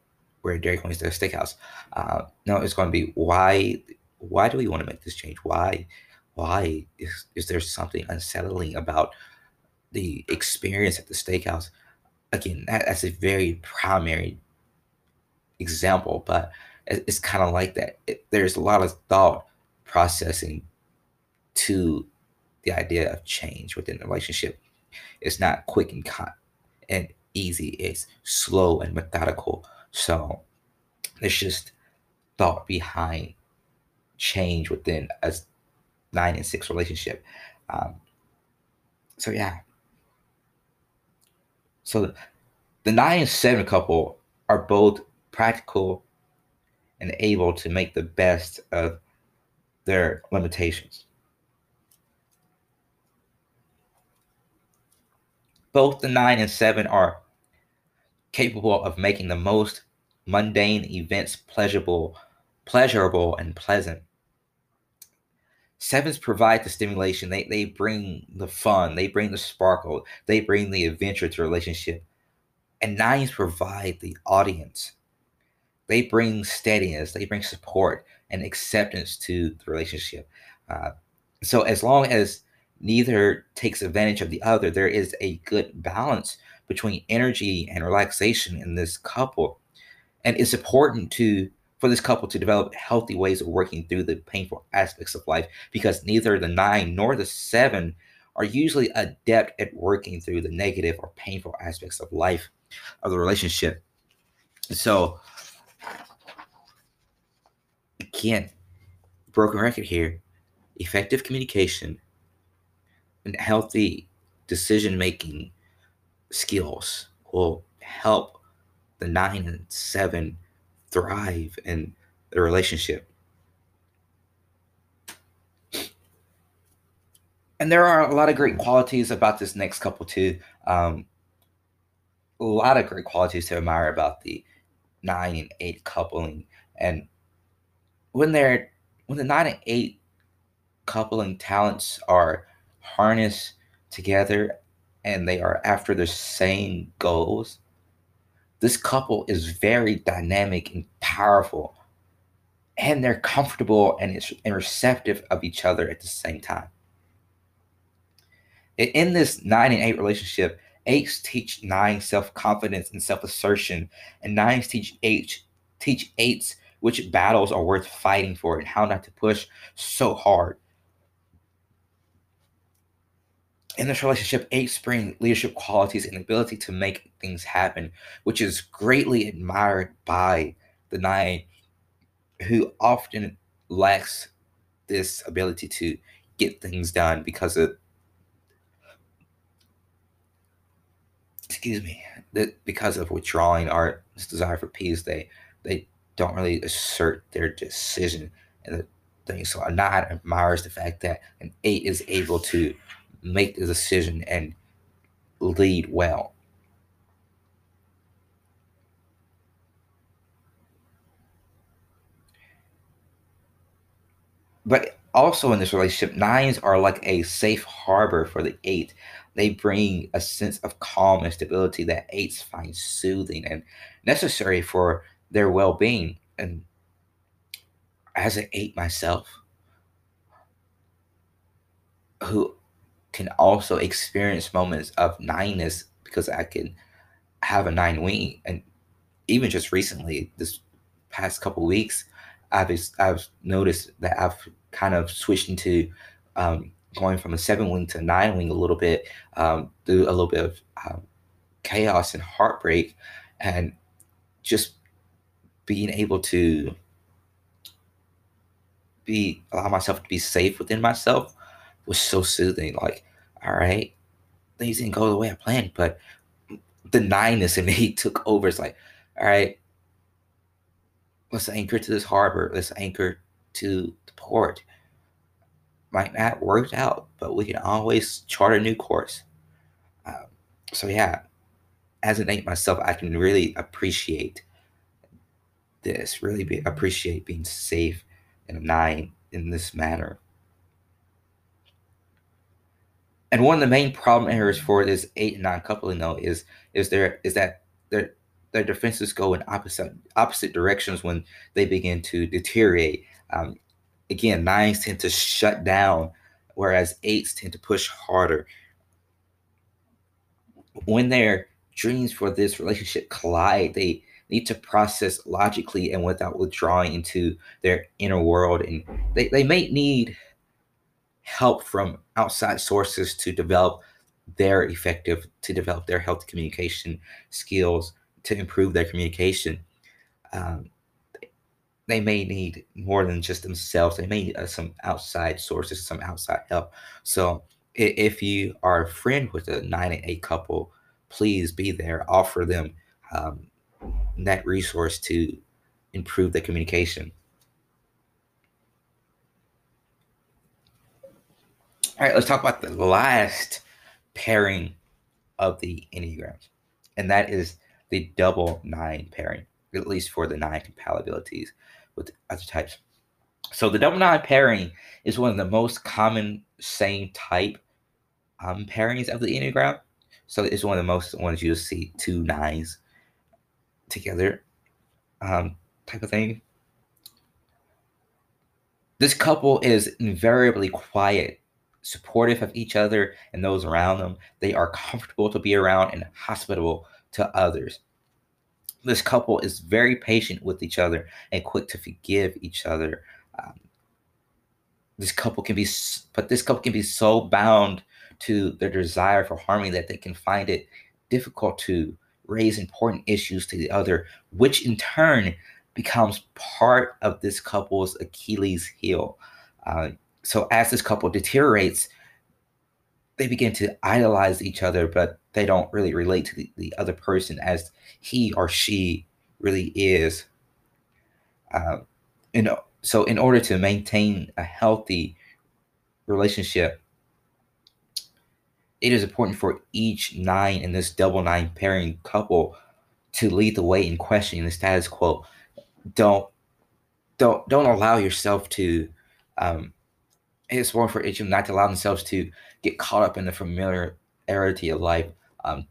we're at Dairy Queen instead of steakhouse. Uh, no, it's going to be why. Why do we want to make this change? Why? Why is is there something unsettling about the experience at the steakhouse? Again, that, that's a very primary example, but it, it's kind of like that. It, there's a lot of thought processing to the idea of change within the relationship. It's not quick and con- and easy. It's slow and methodical. So there's just thought behind change within a nine and six relationship. Um, so yeah. So the nine and seven couple are both practical and able to make the best of their limitations. Both the nine and seven are capable of making the most mundane events pleasurable, pleasurable and pleasant. Sevens provide the stimulation. They, they bring the fun. They bring the sparkle. They bring the adventure to the relationship. And nines provide the audience. They bring steadiness. They bring support and acceptance to the relationship. Uh, so as long as neither takes advantage of the other, there is a good balance between energy and relaxation in this couple. And it's important to for this couple to develop healthy ways of working through the painful aspects of life, because neither the nine nor the seven are usually adept at working through the negative or painful aspects of life of the relationship. So again, broken record here, effective communication and healthy decision-making skills will help the nine and seven thrive in the relationship. And there are a lot of great qualities about this next couple too. Um, a lot of great qualities to admire about the nine and eight coupling. And when they're when the nine and eight coupling talents are harnessed together and they are after the same goals, this couple is very dynamic and powerful, and they're comfortable and, and receptive of each other at the same time. In this nine and eight relationship, eights teach nine self-confidence and self-assertion, and nines teach eight teach eights which battles are worth fighting for and how not to push so hard. In this relationship, eights bring leadership qualities and ability to make things happen, which is greatly admired by the nine, who often lacks this ability to get things done because of, excuse me, that because of withdrawing or this desire for peace, they they don't really assert their decision and the thing. So a nine admires the fact that an eight is able to make the decision and lead well. But also in this relationship, nines are like a safe harbor for the eight. They bring a sense of calm and stability that eights find soothing and necessary for their well-being. And as an eight myself, who can also experience moments of nineness because I can have a nine wing. And even just recently, this past couple weeks, I've I've noticed that I've kind of switched into um, going from a seven wing to a nine wing a little bit, um, through a little bit of um, chaos and heartbreak, and just being able to be allow myself to be safe within myself was so soothing. Like, all right, things didn't go the way I planned, but the nine-ness in me took over. It's like, all right, let's anchor to this harbor. Let's anchor to the port. Might not work out, but we can always chart a new course. Um, so yeah, as an eight myself, I can really appreciate this, really be, appreciate being safe in a nine in this manner. And one of the main problem areas for this eight and nine coupling, though, is is there is that their their defenses go in opposite opposite directions when they begin to deteriorate. Um, again, nines tend to shut down, whereas eights tend to push harder. When their dreams for this relationship collide, they need to process logically and without withdrawing into their inner world, and they, they may need help from outside sources to develop their effective, to develop their healthy communication skills, to improve their communication. Um, they may need more than just themselves. They may need uh, some outside sources, some outside help. So if you are a friend with a nine and eight couple, please be there, offer them um, that resource to improve their communication. All right, let's talk about the last pairing of the Enneagrams, and that is the double nine pairing, at least for the nine compatibilities with other types. So the double nine pairing is one of the most common same type um, pairings of the Enneagram. So it's one of the most ones you'll see, two nines together um, type of thing. This couple is invariably quiet, supportive of each other and those around them. They are comfortable to be around and hospitable to others. This couple is very patient with each other and quick to forgive each other. Um, this couple can be, but this couple can be so bound to their desire for harmony that they can find it difficult to raise important issues to the other, which in turn becomes part of this couple's Achilles heel. Uh, So as this couple deteriorates, they begin to idolize each other, but they don't really relate to the, the other person as he or she really is. Uh, and so in order to maintain a healthy relationship, it is important for each nine in this double nine pairing couple to lead the way in questioning the status quo. Don't, don't, don't allow yourself to... Um, It's important for each of them not to allow themselves to get caught up in the familiarity of life. Um,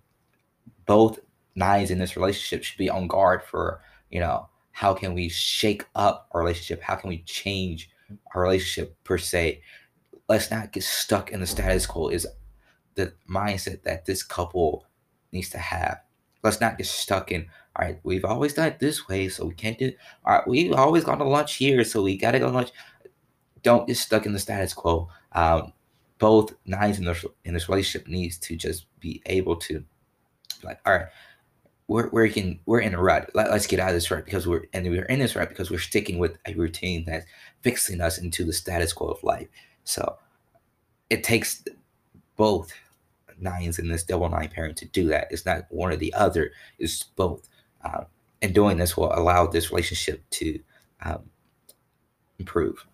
both nines in this relationship should be on guard for, you know, how can we shake up our relationship? How can we change our relationship per se? Let's not get stuck in the status quo is the mindset that this couple needs to have. Let's not get stuck in, all right, we've always done it this way, so we can't do it. All right, we've always gone to lunch here, so we got to go to lunch. Don't get stuck in the status quo. Um, both nines in this, in this relationship needs to just be able to, like, all right, we're we're in we're in a rut. Let, let's get out of this rut because we're and we're in this rut because we're sticking with a routine that's fixing us into the status quo of life. So it takes both nines in this double nine pairing to do that. It's not one or the other. It's both. Um, and doing this will allow this relationship to um, improve.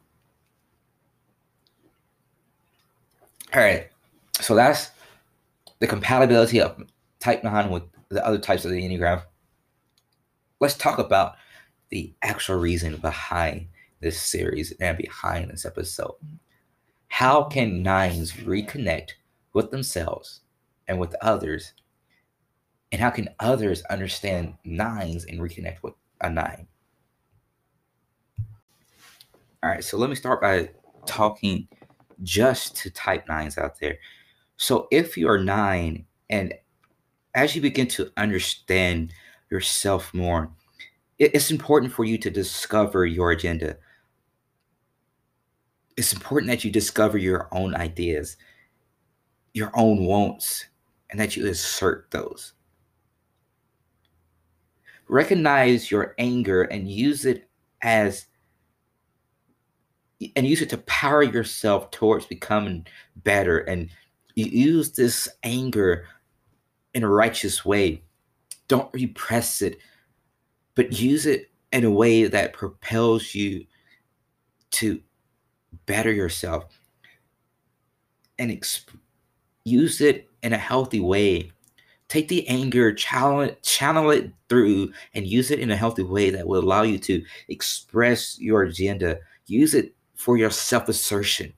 All right, so that's the compatibility of type nine with the other types of the Enneagram. Let's talk about the actual reason behind this series and behind this episode. How can nines reconnect with themselves and with others? And how can others understand nines and reconnect with a nine? All right, so let me start by talking just to type nines out there. So if you're nine, and as you begin to understand yourself more, It's important for you to discover your agenda. It's important that you discover your own ideas, your own wants, and that you assert those. Recognize your anger and use it as and use it to power yourself towards becoming better. And use this anger in a righteous way. Don't repress it, but use it in a way that propels you to better yourself, and exp- use it in a healthy way. Take the anger, channel it, channel it through, and use it in a healthy way that will allow you to express your agenda. Use it for your self-assertion.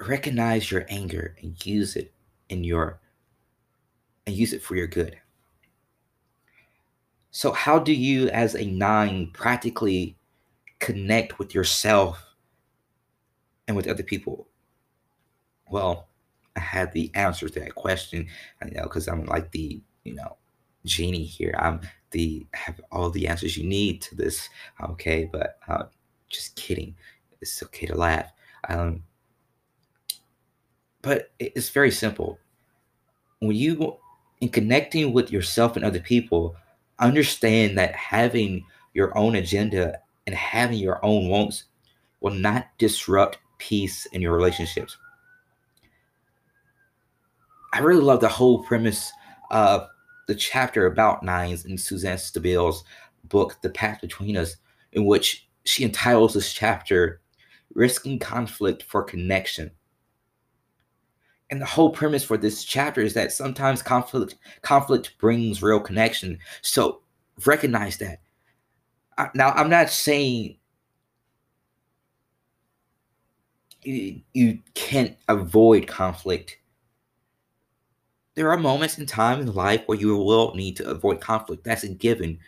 Recognize your anger and use it in your and use it for your good. So how do you as a nine practically connect with yourself and with other people? Well, I had the answer to that question, you know, because I'm like the, you know, genie here. I'm the I have all the answers you need to this. Okay, but uh, just kidding. It's okay to laugh. Um, but it's very simple. When you in connecting with yourself and other people, understand that having your own agenda and having your own wants will not disrupt peace in your relationships. I really love the whole premise of the chapter about nines in Suzanne Stabile's book, The Path Between Us, in which she entitles this chapter, Risking Conflict for Connection. And the whole premise for this chapter is that sometimes conflict conflict brings real connection. So recognize that. Now, I'm not saying you, you can't avoid conflict. There are moments in time in life where you will need to avoid conflict. That's a given.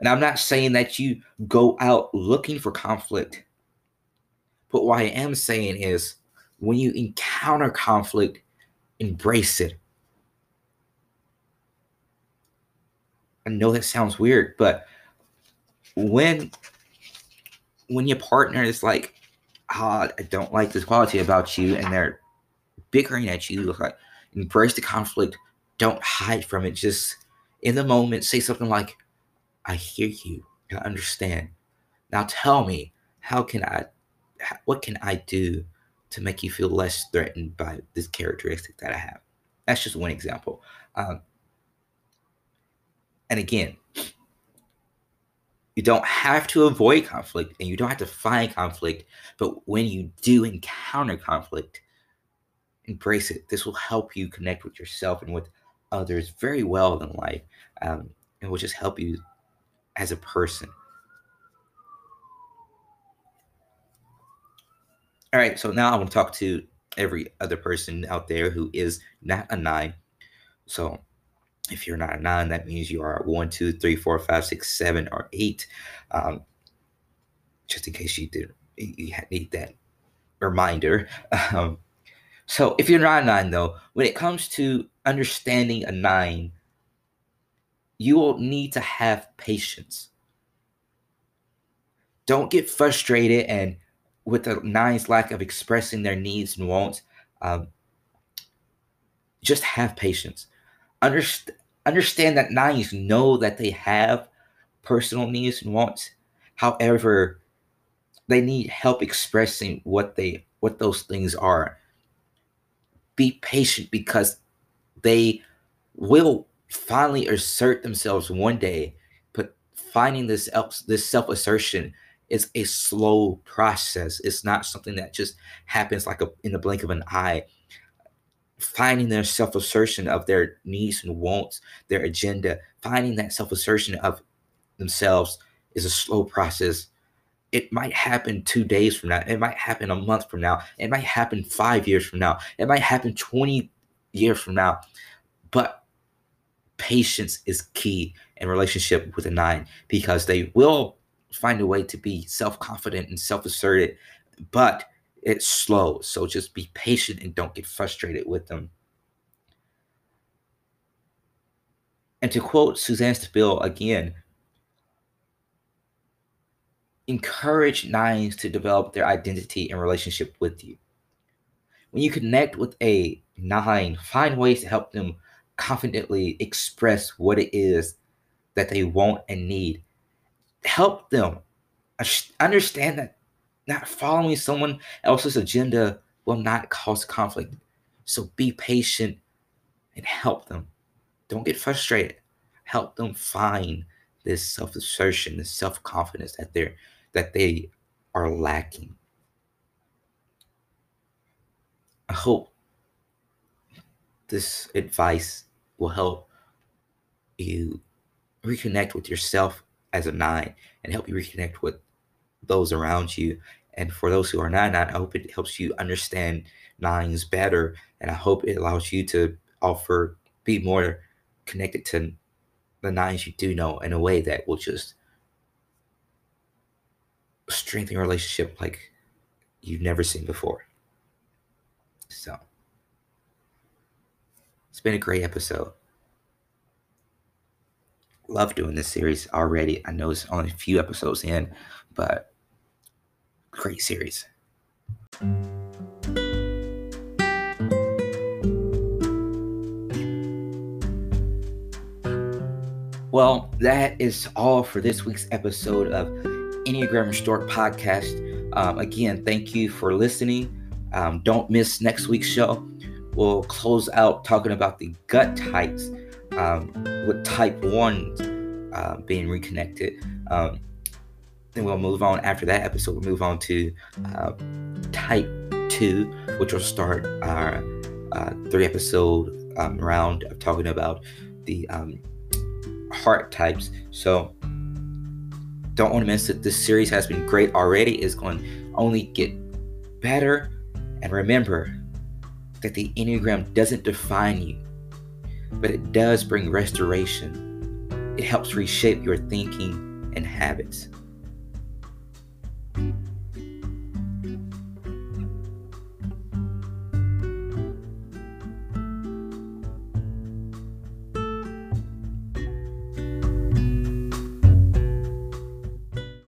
And I'm not saying that you go out looking for conflict. But what I am saying is, when you encounter conflict, embrace it. I know that sounds weird, but when when your partner is like, oh, I don't like this quality about you, and they're bickering at you, like, embrace the conflict. Don't hide from it. Just in the moment, say something like, I hear you. I understand. Now tell me, how can I, what can I do to make you feel less threatened by this characteristic that I have? That's just one example. Um, and again, you don't have to avoid conflict and you don't have to find conflict, but when you do encounter conflict, embrace it. This will help you connect with yourself and with others very well in life, um, and will just help you as a person. All right, so now I want to talk to every other person out there who is not a nine. So if you're not a nine, that means you are one, two, three, four, five, six, seven, or eight. Um, just in case you did, you need that reminder. Um, so if you're not a nine, though, when it comes to understanding a nine, you will need to have patience. Don't get frustrated and with the nine's lack of expressing their needs and wants, um, just have patience. Underst- understand that nines know that they have personal needs and wants. However, they need help expressing what they what those things are. Be patient because they will finally assert themselves one day. But finding this this self-assertion is a slow process. It's not something that just happens like a, in the blink of an eye. Finding their self-assertion of their needs and wants, their agenda, finding that self-assertion of themselves is a slow process. It might happen two days from now. It might happen a month from now. It might happen five years from now. It might happen twenty years from now. But patience is key in relationship with a nine because they will find a way to be self-confident and self-asserted, but it's slow. So just be patient and don't get frustrated with them. And to quote Suzanne Stabile again, encourage nines to develop their identity and relationship with you. When you connect with a nine, find ways to help them confidently express what it is that they want and need. Help them understand that not following someone else's agenda will not cause conflict. So be patient and help them. Don't get frustrated. Help them find this self-assertion, this self-confidence that they're that they are lacking. I hope this advice will help you reconnect with yourself as a nine and help you reconnect with those around you. And for those who are not nine, I hope it helps you understand nines better. And I hope it allows you to offer, be more connected to the nines you do know in a way that will just strengthen your relationship like you've never seen before. So it's been a great episode. Love doing this series already. I know it's only a few episodes in, but great series. Well, that is all for this week's episode of Enneagram Restored Podcast. Um, again, thank you for listening. Um, don't miss next week's show. We'll close out talking about the gut types, um, with type one uh, being reconnected. Um, then we'll move on after that episode. We'll move on to uh, type two, which will start our uh, three episode um, round of talking about the um, heart types. So don't want to miss it. This series has been great already. It's going to only get better. And remember that the Enneagram doesn't define you, but it does bring restoration. It helps reshape your thinking and habits.